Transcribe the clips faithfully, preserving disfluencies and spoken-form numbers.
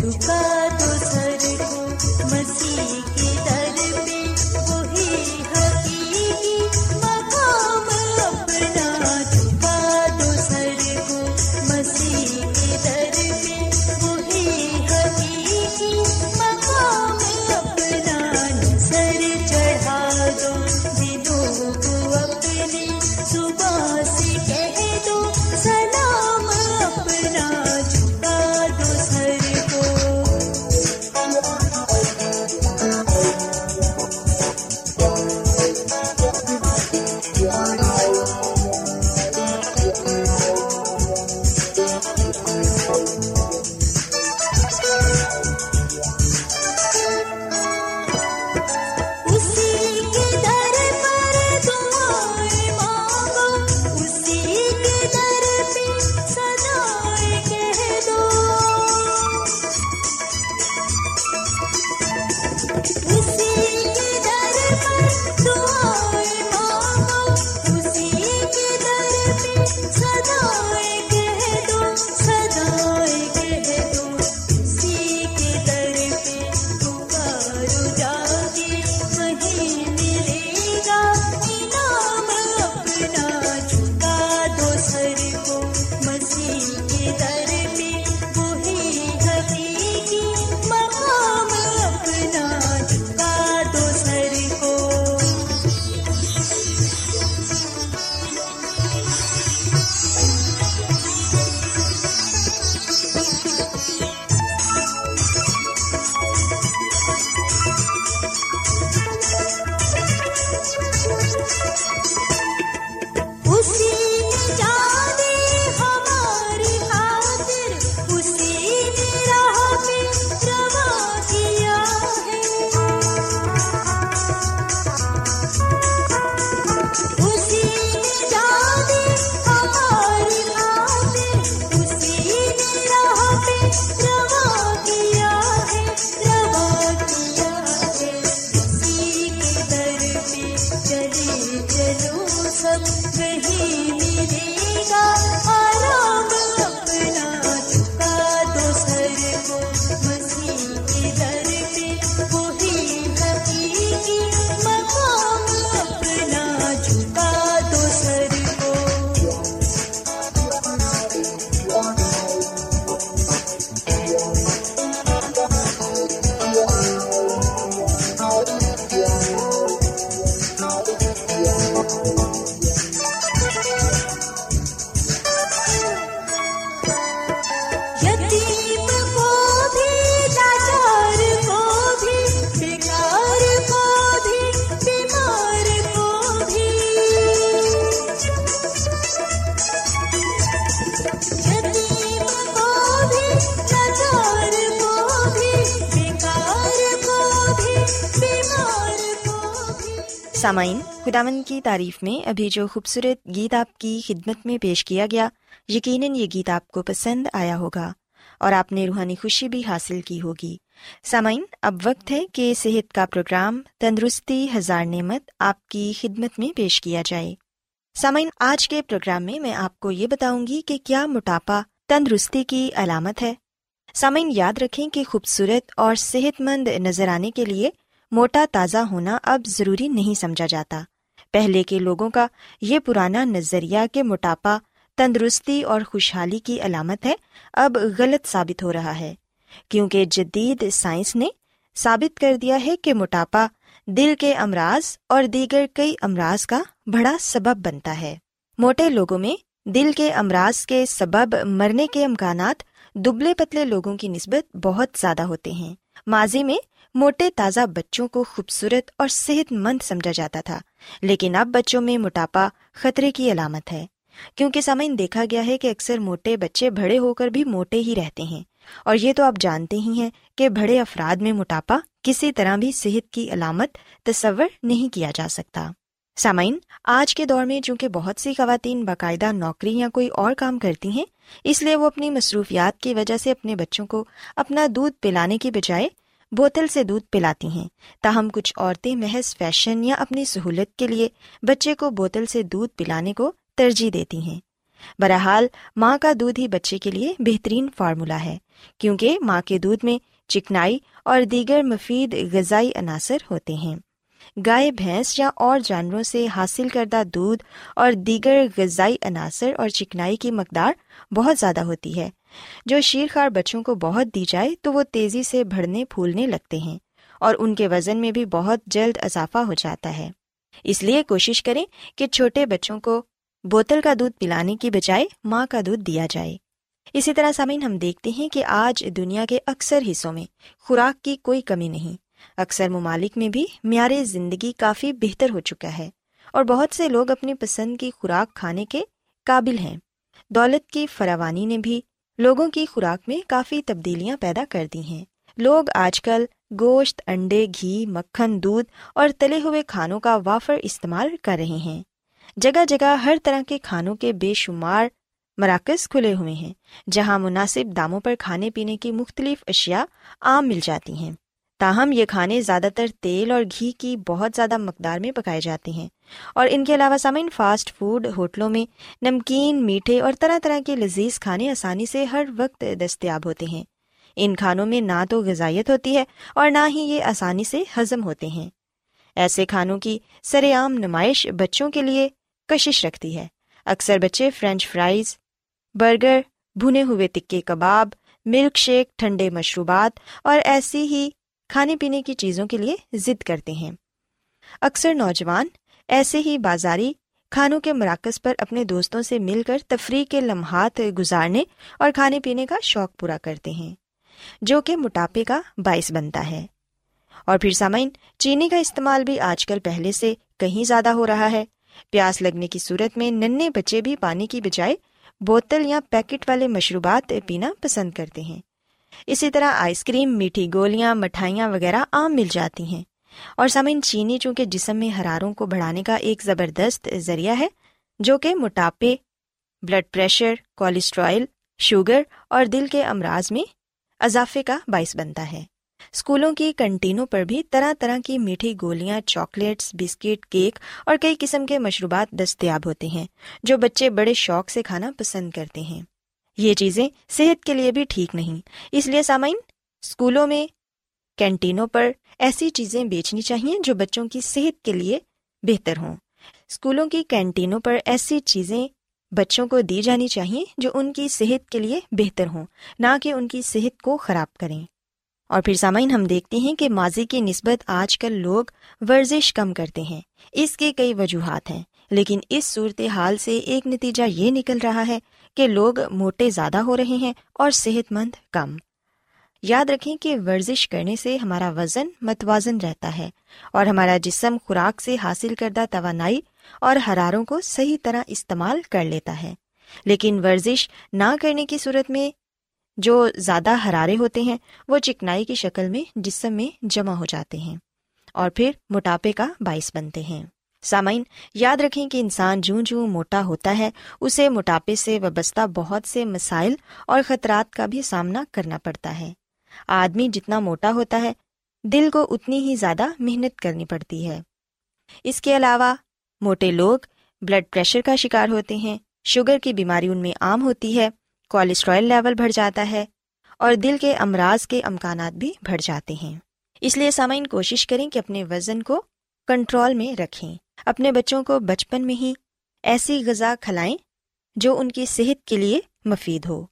جھکا تو سر کو مسیح کے در پہ، وہی حقیقی مقام اپنا۔ جھکا تو سر کو مسیح کے در پہ، وہی حقیقی مقام اپنا۔ سر چڑھا دو دلوں کو اپنے، صبح سے کہہ دو سلام اپنا۔ جھکا دو سر سامعین، خداوند کی تعریف میں ابھی جو خوبصورت گیت آپ کی خدمت میں پیش کیا گیا، یقیناً یہ گیت آپ کو پسند آیا ہوگا، اور آپ نے روحانی خوشی بھی حاصل کی ہوگی۔ سامعین، اب وقت ہے کہ صحت کا پروگرام تندرستی ہزار نعمت آپ کی خدمت میں پیش کیا جائے۔ سامعین، آج کے پروگرام میں میں آپ کو یہ بتاؤں گی کہ کیا موٹاپا تندرستی کی علامت ہے۔ سامعین، یاد رکھیں کہ خوبصورت اور صحت مند نظر آنے کے لیے موٹا تازہ ہونا اب ضروری نہیں سمجھا جاتا۔ پہلے کے لوگوں کا یہ پرانا نظریہ کہ موٹاپا تندرستی اور خوشحالی کی علامت ہے اب غلط ثابت ہو رہا ہے، کیونکہ جدید سائنس نے ثابت کر دیا ہے کہ موٹاپا دل کے امراض اور دیگر کئی امراض کا بڑا سبب بنتا ہے۔ موٹے لوگوں میں دل کے امراض کے سبب مرنے کے امکانات دبلے پتلے لوگوں کی نسبت بہت زیادہ ہوتے ہیں۔ ماضی میں موٹے تازہ بچوں کو خوبصورت اور صحت مند سمجھا جاتا تھا، لیکن اب بچوں میں موٹاپا خطرے کی علامت ہے، کیونکہ سامعین دیکھا گیا ہے کہ اکثر موٹے بچے بڑے ہو کر بھی موٹے ہی رہتے ہیں، اور یہ تو آپ جانتے ہی ہیں کہ بڑے افراد میں موٹاپا کسی طرح بھی صحت کی علامت تصور نہیں کیا جا سکتا۔ سامعین، آج کے دور میں چونکہ بہت سی خواتین باقاعدہ نوکری یا کوئی اور کام کرتی ہیں، اس لیے وہ اپنی مصروفیات کی وجہ سے اپنے بچوں کو اپنا دودھ پلانے کی بجائے بوتل سے دودھ پلاتی ہیں۔ تاہم کچھ عورتیں محض فیشن یا اپنی سہولت کے لیے بچے کو بوتل سے دودھ پلانے کو ترجیح دیتی ہیں۔ بہرحال ماں کا دودھ ہی بچے کے لیے بہترین فارمولا ہے، کیونکہ ماں کے دودھ میں چکنائی اور دیگر مفید غذائی عناصر ہوتے ہیں۔ گائے، بھینس یا اور جانوروں سے حاصل کردہ دودھ اور دیگر غذائی عناصر اور چکنائی کی مقدار بہت زیادہ ہوتی ہے۔ جو شیرخوار بچوں کو بہت دی جائے تو وہ تیزی سے بڑھنے پھولنے لگتے ہیں اور ان کے وزن میں بھی بہت جلد اضافہ ہو جاتا ہے۔ اس لیے کوشش کریں کہ چھوٹے بچوں کو بوتل کا دودھ پلانے کی بجائے ماں کا دودھ دیا جائے۔ اسی طرح سامعین، ہم دیکھتے ہیں کہ آج دنیا کے اکثر حصوں میں خوراک کی کوئی کمی نہیں، اکثر ممالک میں بھی معیار زندگی کافی بہتر ہو چکا ہے اور بہت سے لوگ اپنی پسند کی خوراک کھانے کے قابل ہیں۔ دولت کی فراوانی نے بھی لوگوں کی خوراک میں کافی تبدیلیاں پیدا کر دی ہیں۔ لوگ آج کل گوشت، انڈے، گھی، مکھن، دودھ اور تلے ہوئے کھانوں کا وافر استعمال کر رہے ہیں۔ جگہ جگہ ہر طرح کے کھانوں کے بے شمار مراکز کھلے ہوئے ہیں، جہاں مناسب داموں پر کھانے پینے کی مختلف اشیاء عام مل جاتی ہیں۔ تاہم یہ کھانے زیادہ تر تیل اور گھی کی بہت زیادہ مقدار میں پکائے جاتے ہیں، اور ان کے علاوہ سامعین، فاسٹ فوڈ ہوٹلوں میں نمکین، میٹھے اور طرح طرح کے لذیذ کھانے آسانی سے ہر وقت دستیاب ہوتے ہیں۔ ان کھانوں میں نہ تو غذائیت ہوتی ہے اور نہ ہی یہ آسانی سے ہضم ہوتے ہیں۔ ایسے کھانوں کی سر عام نمائش بچوں کے لیے کشش رکھتی ہے۔ اکثر بچے فرینچ فرائز، برگر، بھنے ہوئے تکے کباب، ملک شیک، ٹھنڈے مشروبات اور ایسی ہی کھانے پینے کی چیزوں کے لیے ضد کرتے ہیں۔ اکثر نوجوان ایسے ہی بازاری کھانوں کے مراکز پر اپنے دوستوں سے مل کر تفریح کے لمحات گزارنے اور کھانے پینے کا شوق پورا کرتے ہیں، جو کہ موٹاپے کا باعث بنتا ہے۔ اور پھر سامعین، چینی کا استعمال بھی آج کل پہلے سے کہیں زیادہ ہو رہا ہے۔ پیاس لگنے کی صورت میں ننھے بچے بھی پانی کی بجائے بوتل یا پیکٹ والے مشروبات پینا پسند کرتے ہیں۔ اسی طرح آئس کریم، میٹھی گولیاں، مٹھائیاں وغیرہ عام مل جاتی ہیں۔ اور سامعین، چینی چونکہ جسم میں حراروں کو بڑھانے کا ایک زبردست ذریعہ ہے، جو کہ موٹاپے، بلڈ پریشر، کولیسٹرول، شوگر اور دل کے امراض میں اضافے کا باعث بنتا ہے۔ اسکولوں کی کنٹینوں پر بھی طرح طرح کی میٹھی گولیاں، چاکلیٹس، بسکٹ، کیک اور کئی قسم کے مشروبات دستیاب ہوتے ہیں، جو بچے بڑے شوق سے کھانا پسند کرتے ہیں۔ یہ چیزیں صحت کے لیے بھی ٹھیک نہیں، اس لیے سامعین، اسکولوں میں کینٹینوں پر ایسی چیزیں بیچنی چاہیے جو بچوں کی صحت کے لیے بہتر ہوں۔ اسکولوں کی کینٹینوں پر ایسی چیزیں بچوں کو دی جانی چاہیے جو ان کی صحت کے لیے بہتر ہوں، نہ کہ ان کی صحت کو خراب کریں۔ اور پھر سامعین، ہم دیکھتے ہیں کہ ماضی کی نسبت آج کل لوگ ورزش کم کرتے ہیں۔ اس کی کئی وجوہات ہیں، لیکن اس صورتحال سے ایک نتیجہ یہ نکل رہا ہے کہ لوگ موٹے زیادہ ہو رہے ہیں اور صحت مند کم۔ یاد رکھیں کہ ورزش کرنے سے ہمارا وزن متوازن رہتا ہے اور ہمارا جسم خوراک سے حاصل کردہ توانائی اور حراروں کو صحیح طرح استعمال کر لیتا ہے، لیکن ورزش نہ کرنے کی صورت میں جو زیادہ حرارے ہوتے ہیں وہ چکنائی کی شکل میں جسم میں جمع ہو جاتے ہیں اور پھر موٹاپے کا باعث بنتے ہیں۔ سامعین، یاد رکھیں کہ انسان جوں جوں موٹا ہوتا ہے اسے موٹاپے سے وابستہ بہت سے مسائل اور خطرات کا بھی سامنا کرنا پڑتا ہے۔ آدمی جتنا موٹا ہوتا ہے دل کو اتنی ہی زیادہ محنت کرنی پڑتی ہے۔ اس کے علاوہ موٹے لوگ بلڈ پریشر کا شکار ہوتے ہیں، شوگر کی بیماری ان میں عام ہوتی ہے، کولیسٹرول لیول بڑھ جاتا ہے اور دل کے امراض کے امکانات بھی بڑھ جاتے ہیں۔ اس لیے سامعین کوشش کریں کہ اپنے وزن کو کنٹرول میں رکھیں۔ اپنے بچوں کو بچپن میں ہی ایسی غذا کھلائیں جو ان کی صحت کے لیے مفید ہو۔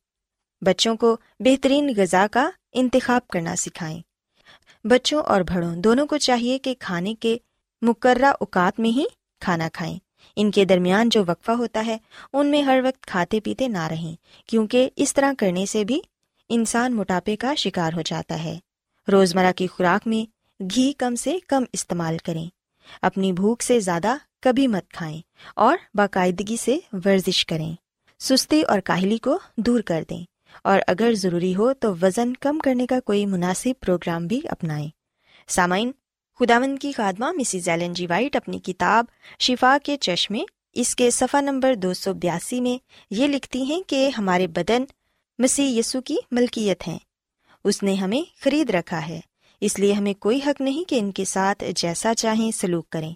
بچوں کو بہترین غذا کا انتخاب کرنا سکھائیں۔ بچوں اور بڑوں دونوں کو چاہیے کہ کھانے کے مقررہ اوقات میں ہی کھانا کھائیں۔ ان کے درمیان جو وقفہ ہوتا ہے ان میں ہر وقت کھاتے پیتے نہ رہیں، کیونکہ اس طرح کرنے سے بھی انسان موٹاپے کا شکار ہو جاتا ہے۔ روزمرہ کی خوراک میں گھی کم سے کم استعمال کریں، اپنی بھوک سے زیادہ کبھی مت کھائیں اور باقاعدگی سے ورزش کریں۔ سستی اور کاہلی کو دور کر دیں اور اگر ضروری ہو تو وزن کم کرنے کا کوئی مناسب پروگرام بھی اپنائیں۔ سامعین، خداوند کی خادمہ مسز ایلن جی وائٹ اپنی کتاب شفا کے چشمے اس کے صفحہ نمبر دو سو بیاسی میں یہ لکھتی ہیں کہ ہمارے بدن مسیح یسو کی ملکیت ہیں، اس نے ہمیں خرید رکھا ہے، اس لیے ہمیں کوئی حق نہیں کہ ان کے ساتھ جیسا چاہیں سلوک کریں۔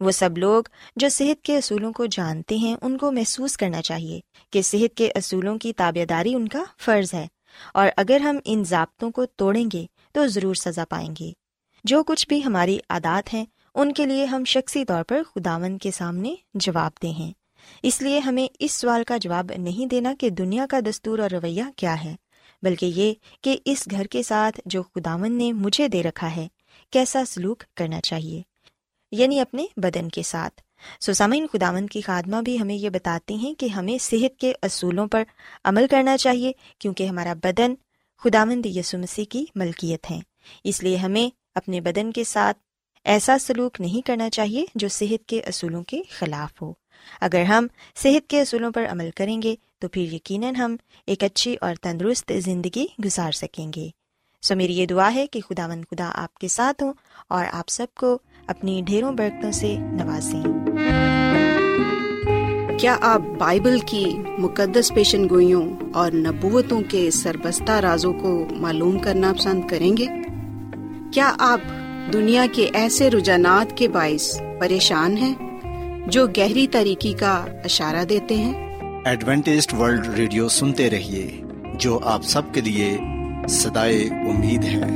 وہ سب لوگ جو صحت کے اصولوں کو جانتے ہیں ان کو محسوس کرنا چاہیے کہ صحت کے اصولوں کی تابعداری ان کا فرض ہے، اور اگر ہم ان ضابطوں کو توڑیں گے تو ضرور سزا پائیں گے۔ جو کچھ بھی ہماری عادات ہیں ان کے لیے ہم شخصی طور پر خداوند کے سامنے جواب دہ ہیں۔ اس لیے ہمیں اس سوال کا جواب نہیں دینا کہ دنیا کا دستور اور رویہ کیا ہے، بلکہ یہ کہ اس گھر کے ساتھ جو خداوند نے مجھے دے رکھا ہے کیسا سلوک کرنا چاہیے، یعنی اپنے بدن کے ساتھ۔ سو سامعین، خداوند کی خادمہ بھی ہمیں یہ بتاتی ہیں کہ ہمیں صحت کے اصولوں پر عمل کرنا چاہیے، کیونکہ ہمارا بدن خداوند یسوع مسیح کی ملکیت ہے۔ اس لیے ہمیں اپنے بدن کے ساتھ ایسا سلوک نہیں کرنا چاہیے جو صحت کے اصولوں کے خلاف ہو۔ اگر ہم صحت کے اصولوں پر عمل کریں گے تو پھر یقیناً ہم ایک اچھی اور تندرست زندگی گزار سکیں گے۔ سو میری یہ دعا ہے کہ خداوند خدا آپ کے ساتھ ہوں اور آپ سب کو اپنی ڈھیروں برکتوں سے نوازیں۔ کیا آپ بائبل کی مقدس پیشن گوئیوں اور نبوتوں کے سربستہ رازوں کو معلوم کرنا پسند کریں گے؟ کیا آپ دنیا کے ایسے رجحانات کے باعث پریشان ہیں جو گہری تاریکی کا اشارہ دیتے ہیں؟ ایڈوینٹسٹ ورلڈ ریڈیو سنتے رہیے، جو آپ سب کے لیے صدائے امید ہے۔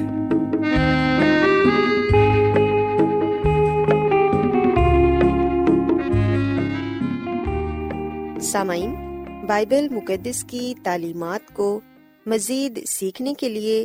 سامعین، بائبل مقدس کی تعلیمات کو مزید سیکھنے کے لیے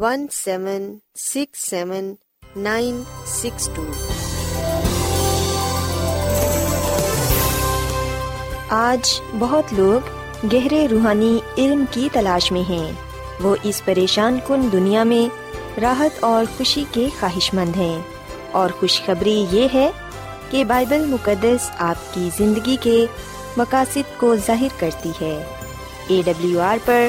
one seven six seven nine six two. آج بہت لوگ گہرے روحانی علم کی تلاش میں ہیں، وہ اس پریشان کن دنیا میں راحت اور خوشی کے خواہش مند ہیں، اور خوشخبری یہ ہے کہ بائبل مقدس آپ کی زندگی کے مقاصد کو ظاہر کرتی ہے۔ اے ڈبلیو آر پر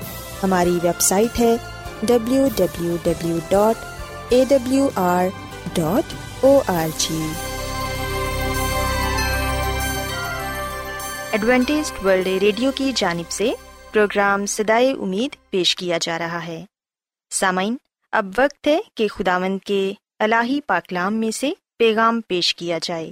ہماری ویب سائٹ ہے W W W dot A W R dot O R G. Adventist World Radio کی جانب سے پروگرام صدائے امید پیش کیا جا رہا ہے۔ سامعین، اب وقت ہے کہ خداوند کے الہی پاکلام میں سے پیغام پیش کیا جائے۔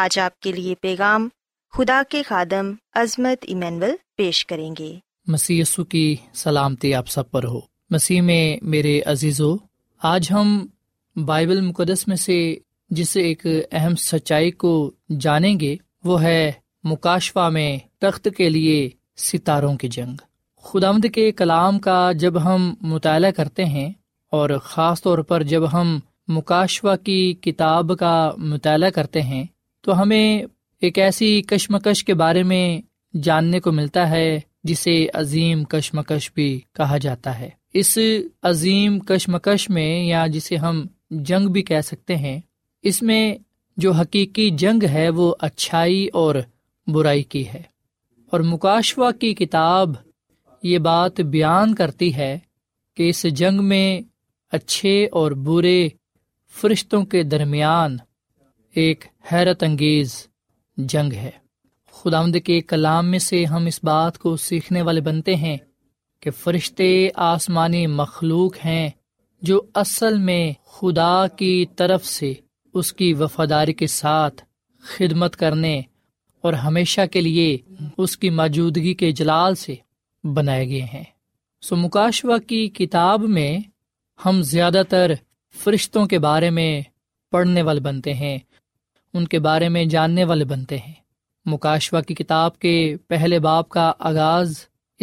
آج آپ کے لیے پیغام خدا کے خادم عظمت ایمینول پیش کریں گے۔ مسیح یسوع کی سلامتی آپ سب پر ہو۔ مسیح میں میرے عزیزو، آج ہم بائبل مقدس میں سے جس ایک اہم سچائی کو جانیں گے وہ ہے مکاشفہ میں تخت کے لیے ستاروں کی جنگ۔ خداوند کے کلام کا جب ہم مطالعہ کرتے ہیں اور خاص طور پر جب ہم مکاشفہ کی کتاب کا مطالعہ کرتے ہیں تو ہمیں ایک ایسی کشمکش کے بارے میں جاننے کو ملتا ہے جسے عظیم کشمکش بھی کہا جاتا ہے۔ اس عظیم کشمکش میں، یا جسے ہم جنگ بھی کہہ سکتے ہیں، اس میں جو حقیقی جنگ ہے وہ اچھائی اور برائی کی ہے، اور مکاشفہ کی کتاب یہ بات بیان کرتی ہے کہ اس جنگ میں اچھے اور برے فرشتوں کے درمیان ایک حیرت انگیز جنگ ہے۔ خداوند کے کلام میں سے ہم اس بات کو سیکھنے والے بنتے ہیں کہ فرشتے آسمانی مخلوق ہیں جو اصل میں خدا کی طرف سے اس کی وفاداری کے ساتھ خدمت کرنے اور ہمیشہ کے لیے اس کی موجودگی کے جلال سے بنائے گئے ہیں۔ سو مکاشفہ کی کتاب میں ہم زیادہ تر فرشتوں کے بارے میں پڑھنے والے بنتے ہیں، ان کے بارے میں جاننے والے بنتے ہیں۔ مکاشفہ کی کتاب کے پہلے باب کا آغاز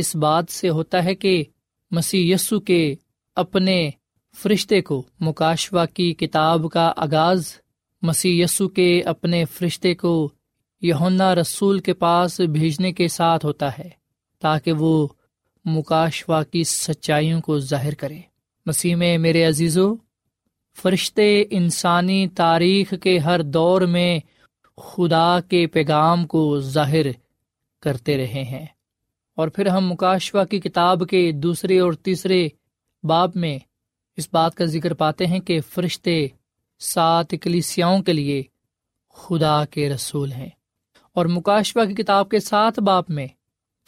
اس بات سے ہوتا ہے کہ مسیح یسوع کے اپنے فرشتے کو، مکاشفہ کی کتاب کا آغاز مسیح یسوع کے اپنے فرشتے کو یوحنا رسول کے پاس بھیجنے کے ساتھ ہوتا ہے تاکہ وہ مکاشفہ کی سچائیوں کو ظاہر کرے۔ مسیح میں میرے عزیزو، فرشتے انسانی تاریخ کے ہر دور میں خدا کے پیغام کو ظاہر کرتے رہے ہیں، اور پھر ہم مکاشفہ کی کتاب کے دوسرے اور تیسرے باب میں اس بات کا ذکر پاتے ہیں کہ فرشتے سات کلیسیاؤں کے لیے خدا کے رسول ہیں، اور مکاشفہ کی کتاب کے سات باب میں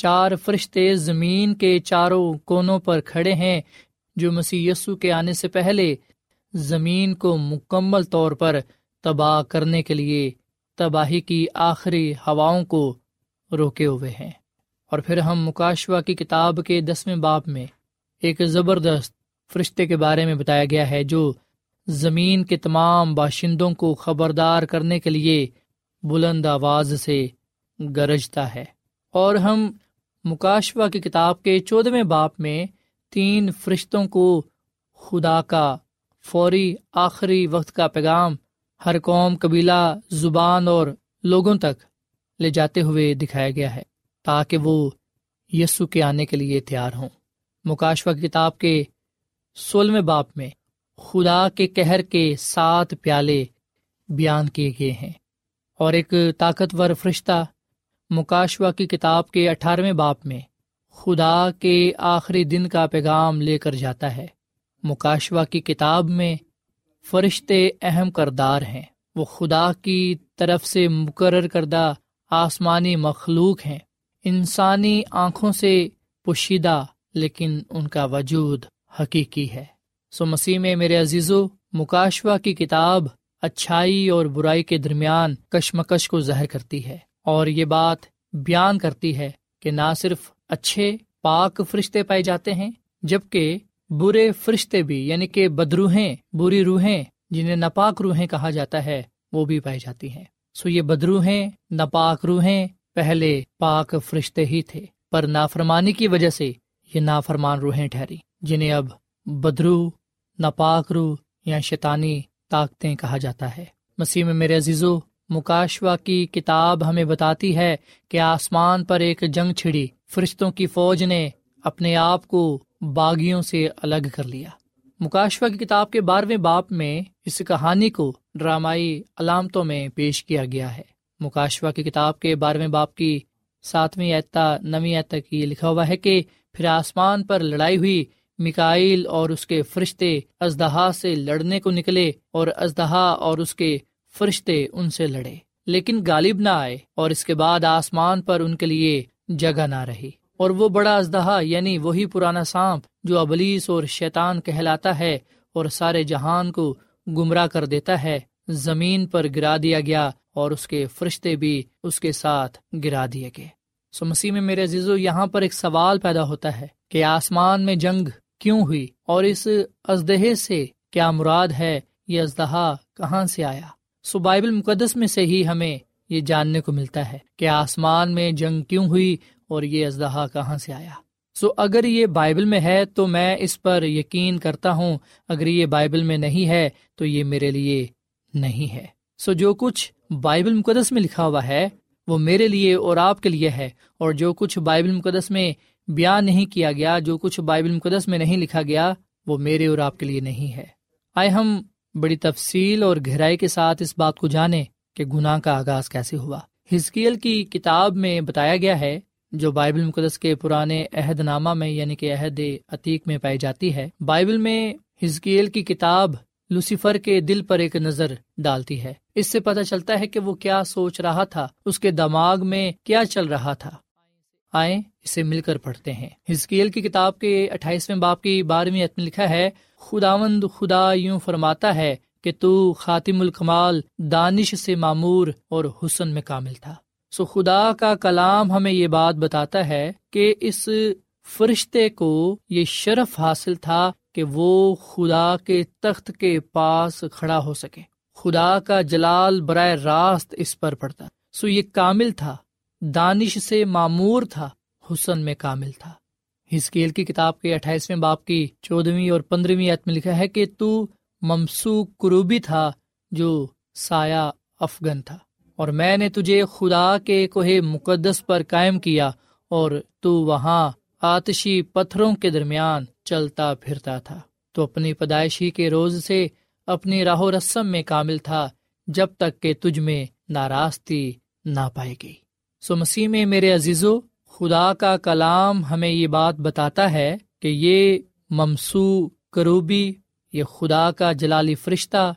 چار فرشتے زمین کے چاروں کونوں پر کھڑے ہیں جو مسیح یسوع کے آنے سے پہلے زمین کو مکمل طور پر تباہ کرنے کے لیے تباہی کی آخری ہواؤں کو روکے ہوئے ہیں۔ اور پھر ہم مکاشفہ کی کتاب کے دسویں باب میں ایک زبردست فرشتے کے بارے میں بتایا گیا ہے جو زمین کے تمام باشندوں کو خبردار کرنے کے لیے بلند آواز سے گرجتا ہے، اور ہم مکاشفہ کی کتاب کے چودھویں باب میں تین فرشتوں کو خدا کا فوری آخری وقت کا پیغام ہر قوم، قبیلہ، زبان اور لوگوں تک لے جاتے ہوئے دکھایا گیا ہے تاکہ وہ یسوع کے آنے کے لیے تیار ہوں۔ مکاشفہ کی کتاب کے سولہویں باب میں خدا کے قہر کے سات پیالے بیان کیے گئے ہیں، اور ایک طاقتور فرشتہ مکاشفہ کی کتاب کے اٹھارہویں باب میں خدا کے آخری دن کا پیغام لے کر جاتا ہے۔ مکاشفہ کی کتاب میں فرشتے اہم کردار ہیں، وہ خدا کی طرف سے مقرر کردہ آسمانی مخلوق ہیں، انسانی آنکھوں سے پوشیدہ لیکن ان کا وجود حقیقی ہے۔ سو مسیح میں میرے عزیزو، مکاشفہ کی کتاب اچھائی اور برائی کے درمیان کشمکش کو ظاہر کرتی ہے، اور یہ بات بیان کرتی ہے کہ نہ صرف اچھے پاک فرشتے پائے جاتے ہیں جبکہ برے فرشتے بھی، یعنی کہ بدروہیں، بری روحیں، جنہیں ناپاک روحیں کہا جاتا ہے، وہ بھی پائی جاتی ہیں۔ سو یہ بدروہیں، ناپاک روحیں پہلے پاک فرشتے ہی تھے، پر نافرمانی کی وجہ سے یہ نافرمان روحیں ٹھہری جنہیں اب بدرو، ناپاک روح یا شیطانی طاقتیں کہا جاتا ہے۔ مسیح میں میرے عزیزو، مکاشفہ کی کتاب ہمیں بتاتی ہے کہ آسمان پر ایک جنگ چھڑی، فرشتوں کی فوج نے اپنے آپ کو باغیوں سے الگ کر لیا۔ مکاشفہ کی کتاب کے بارہویں باب میں اس کہانی کو ڈرامائی علامتوں میں پیش کیا گیا ہے۔ مکاشفہ کی کتاب کے بارہویں باب کی ساتویں آیتہ نویں آیتہ کی لکھا ہوا ہے کہ پھر آسمان پر لڑائی ہوئی، میکائیل اور اس کے فرشتے اژدہا سے لڑنے کو نکلے، اور اژدہا اور اس کے فرشتے ان سے لڑے لیکن غالب نہ آئے، اور اس کے بعد آسمان پر ان کے لیے جگہ نہ رہی، اور وہ بڑا اژدہا، یعنی وہی پرانا سانپ جو ابلیس اور شیطان کہلاتا ہے اور سارے جہان کو گمراہ کر دیتا ہے، زمین پر گرا دیا گیا، اور اس کے فرشتے بھی اس کے ساتھ گرا دیے گئے۔ سو مسیح میں میرے عزیزو، یہاں پر ایک سوال پیدا ہوتا ہے کہ آسمان میں جنگ کیوں ہوئی، اور اس اژدہے سے کیا مراد ہے؟ یہ اژدہا کہاں سے آیا؟ سو بائبل مقدس میں سے ہی ہمیں یہ جاننے کو ملتا ہے کہ آسمان میں جنگ کیوں ہوئی اور یہ اژدہا کہاں سے آیا۔ سو اگر یہ بائبل میں ہے تو میں اس پر یقین کرتا ہوں، اگر یہ بائبل میں نہیں ہے تو یہ میرے لیے نہیں ہے۔ سو جو کچھ بائبل مقدس میں لکھا ہوا ہے وہ میرے لیے اور آپ کے لیے ہے، اور جو کچھ بائبل مقدس میں بیان نہیں کیا گیا، جو کچھ بائبل مقدس میں نہیں لکھا گیا، وہ میرے اور آپ کے لیے نہیں ہے۔ آئے ہم بڑی تفصیل اور گہرائی کے ساتھ اس بات کو جانیں کہ گناہ کا آغاز کیسے ہوا۔ حزقیل کی کتاب میں بتایا گیا ہے، جو بائبل مقدس کے پرانے عہد نامہ میں یعنی کہ عہد عتیق میں پائی جاتی ہے۔ بائبل میں حزقیل کی کتاب لوسیفر کے دل پر ایک نظر ڈالتی ہے۔ اس سے پتہ چلتا ہے کہ وہ کیا سوچ رہا تھا، اس کے دماغ میں کیا چل رہا تھا۔ آئیں اسے مل کر پڑھتے ہیں۔ حزقیل کی کتاب کے اٹھائیسویں باب کی بارہویں آیت میں لکھا ہے، خداوند خدا یوں فرماتا ہے کہ تو خاتم الکمال، دانش سے معمور اور حسن میں کامل تھا۔ سو خدا کا کلام ہمیں یہ بات بتاتا ہے کہ اس فرشتے کو یہ شرف حاصل تھا کہ وہ خدا کے تخت کے پاس کھڑا ہو سکے، خدا کا جلال براہ راست اس پر پڑتا۔ سو یہ کامل تھا، دانش سے معمور تھا، حسن میں کامل تھا۔ حزقیل کی کتاب کے اٹھائیسویں باب کی چودہویں اور پندرہویں آیت میں لکھا ہے کہ تو ممسوک کروبی تھا جو سایہ افغن تھا، اور میں نے تجھے خدا کے کوہ مقدس پر قائم کیا، اور تو وہاں آتشی پتھروں کے درمیان چلتا پھرتا تھا۔ تو اپنی پیدائش ہی کے روز سے اپنی راہ و رسم میں کامل تھا، جب تک کہ تجھ میں ناراستی نہ پائی گئی۔ سو مسیح میں میرے عزیزو، خدا کا کلام ہمیں یہ بات بتاتا ہے کہ یہ ممسوک کروبی، یہ خدا کا جلالی فرشتہ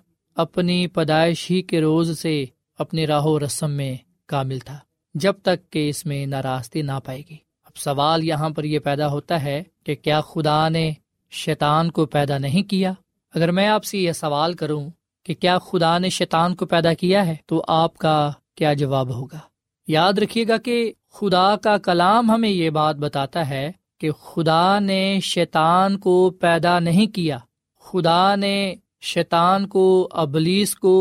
اپنی پیدائش ہی کے روز سے اپنی راہ و رسم میں کامل تھا، جب تک کہ اس میں ناراستی نہ پائے گی۔ اب سوال یہاں پر یہ پیدا ہوتا ہے کہ کیا خدا نے شیطان کو پیدا نہیں کیا؟ اگر میں آپ سے یہ سوال کروں کہ کیا خدا نے شیطان کو پیدا کیا ہے تو آپ کا کیا جواب ہوگا؟ یاد رکھیے گا کہ خدا کا کلام ہمیں یہ بات بتاتا ہے کہ خدا نے شیطان کو پیدا نہیں کیا، خدا نے شیطان کو، ابلیس کو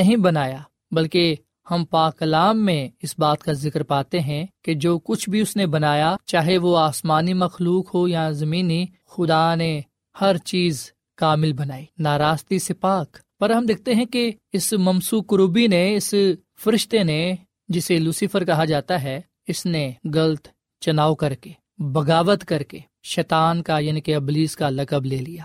نہیں بنایا، بلکہ ہم پاک کلام میں اس بات کا ذکر پاتے ہیں کہ جو کچھ بھی اس نے بنایا، چاہے وہ آسمانی مخلوق ہو یا زمینی، خدا نے ہر چیز کامل بنائی، ناراستی سے پاک۔ پر ہم دیکھتے ہیں کہ اس ممسوک کروبی نے، اس فرشتے نے جسے لوسیفر کہا جاتا ہے، اس نے غلط چناؤ کر کے، بغاوت کر کے شیطان کا یعنی کہ ابلیس کا لقب لے لیا۔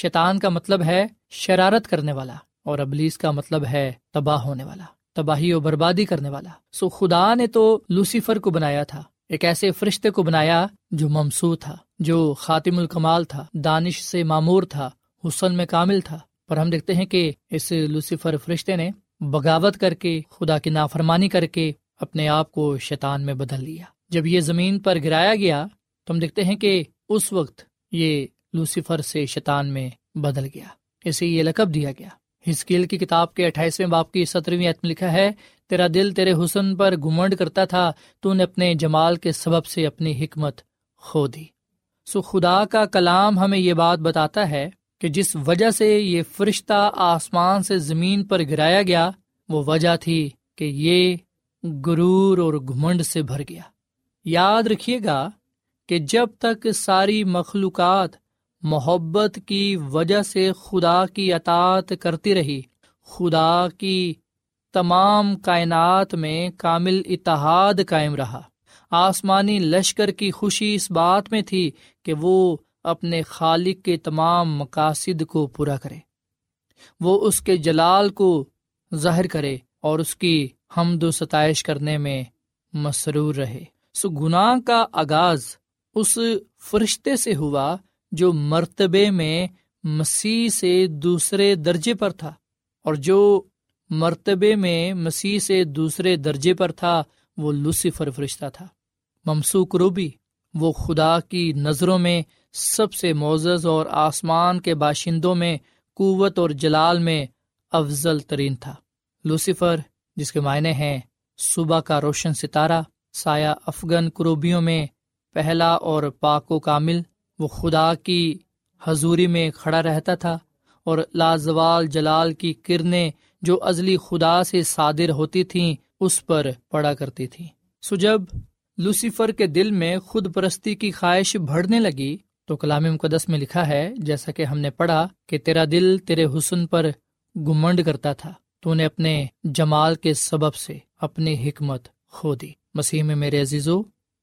شیطان کا مطلب ہے شرارت کرنے والا، اور ابلیس کا مطلب ہے تباہ ہونے والا، تباہی و بربادی کرنے والا۔ سو خدا نے تو لوسیفر کو بنایا تھا، ایک ایسے فرشتے کو بنایا جو ممسو تھا، جو خاتم الکمال تھا، دانش سے معمور تھا، حسن میں کامل تھا۔ پر ہم دیکھتے ہیں کہ اس لوسیفر فرشتے نے بغاوت کر کے، خدا کی نافرمانی کر کے اپنے آپ کو شیطان میں بدل لیا۔ جب یہ زمین پر گرایا گیا تو ہم دیکھتے ہیں کہ اس وقت یہ لوسیفر سے شیطان میں بدل گیا، اسے یہ لقب دیا گیا۔ حزقیل کی کتاب کے اٹھائیسویں باب کی سترویں آیت میں لکھا ہے، تیرا دل تیرے حسن پر گھمنڈ کرتا تھا، تو نے اپنے جمال کے سبب سے اپنی حکمت کھو دی۔ سو خدا کا کلام ہمیں یہ بات بتاتا ہے کہ جس وجہ سے یہ فرشتہ آسمان سے زمین پر گرایا گیا، وہ وجہ تھی کہ یہ غرور اور گھمنڈ سے بھر گیا۔ یاد رکھیے گا کہ جب تک ساری مخلوقات محبت کی وجہ سے خدا کی اطاعت کرتی رہی، خدا کی تمام کائنات میں کامل اتحاد قائم رہا، آسمانی لشکر کی خوشی اس بات میں تھی کہ وہ اپنے خالق کے تمام مقاصد کو پورا کرے، وہ اس کے جلال کو ظاہر کرے اور اس کی حمد و ستائش کرنے میں مسرور رہے۔ سو گناہ کا آغاز اس فرشتے سے ہوا جو مرتبے میں مسیح سے دوسرے درجے پر تھا، اور جو مرتبے میں مسیح سے دوسرے درجے پر تھا وہ لوسیفر فرشتہ تھا، ممسوک کروبی۔ وہ خدا کی نظروں میں سب سے معزز اور آسمان کے باشندوں میں قوت اور جلال میں افضل ترین تھا۔ لوسیفر جس کے معنی ہیں صبح کا روشن ستارہ، سایہ افغان کروبیوں میں پہلا اور پاک و کامل۔ وہ خدا کی حضوری میں کھڑا رہتا تھا، اور لازوال جلال کی کرنیں جو ازلی خدا سے صادر ہوتی تھیں اس پر پڑا کرتی تھیں۔ سو جب لوسیفر کے دل میں خود پرستی کی خواہش بڑھنے لگی تو کلام مقدس میں لکھا ہے، جیسا کہ ہم نے پڑھا، کہ تیرا دل تیرے حسن پر گھمنڈ کرتا تھا، تو نے اپنے جمال کے سبب سے اپنی حکمت کھو دی۔ مسیح میں میرے عزیزو،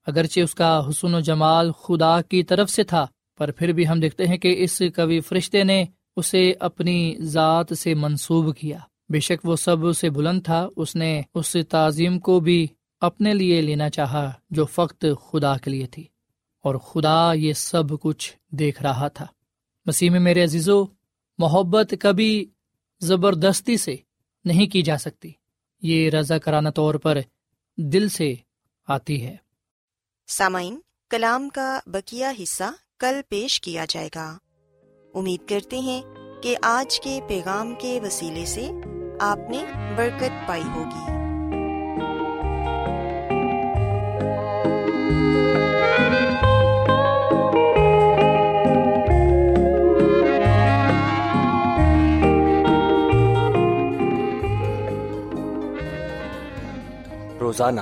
اگرچہ اس کا حسن و جمال خدا کی طرف سے تھا، پر پھر بھی ہم دیکھتے ہیں کہ اس قوی فرشتے نے اسے اپنی ذات سے منسوب کیا۔ بے شک وہ سب سے بلند تھا، اس نے اس تعظیم کو بھی اپنے لیے لینا چاہا جو فقط خدا کے لیے تھی، اور خدا یہ سب کچھ دیکھ رہا تھا۔ مسیح میں میرے عزیزو، محبت کبھی زبردستی سے نہیں کی جا سکتی، یہ رضاکارانہ طور پر دل سے آتی ہے۔ سامعین، کلام کا بقیہ حصہ کل پیش کیا جائے گا۔ امید کرتے ہیں کہ آج کے پیغام کے وسیلے سے آپ نے برکت پائی ہوگی۔ روزانہ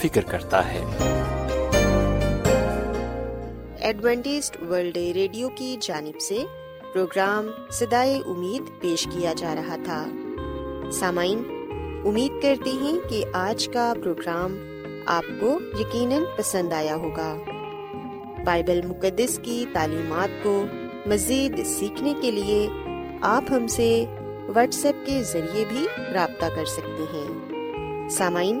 فکر کرتا ہے۔ ایڈوینٹسٹ ورلڈ ریڈیو کی جانب سے پروگرام صدائے امید پیش کیا جا رہا تھا۔ سامعین، امید کرتے ہیں کہ آج کا پروگرام آپ کو یقیناً پسند آیا ہوگا۔ بائبل مقدس کی تعلیمات کو مزید سیکھنے کے لیے آپ ہم سے واٹس ایپ کے ذریعے بھی رابطہ کر سکتے ہیں۔ سامعین،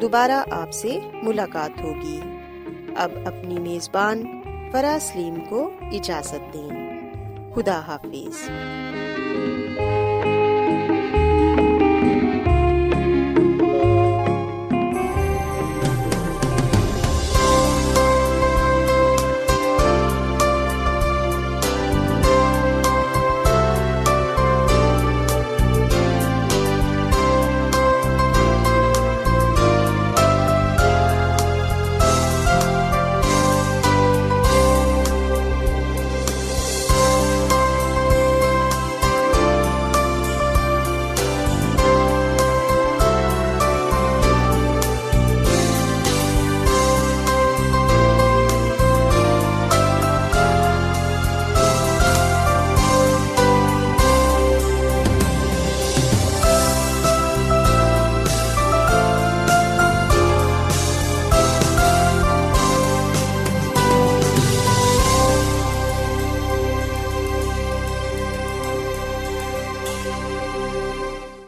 دوبارہ آپ سے ملاقات ہوگی۔ اب اپنی میزبان فرا سلیم کو اجازت دیں۔ خدا حافظ۔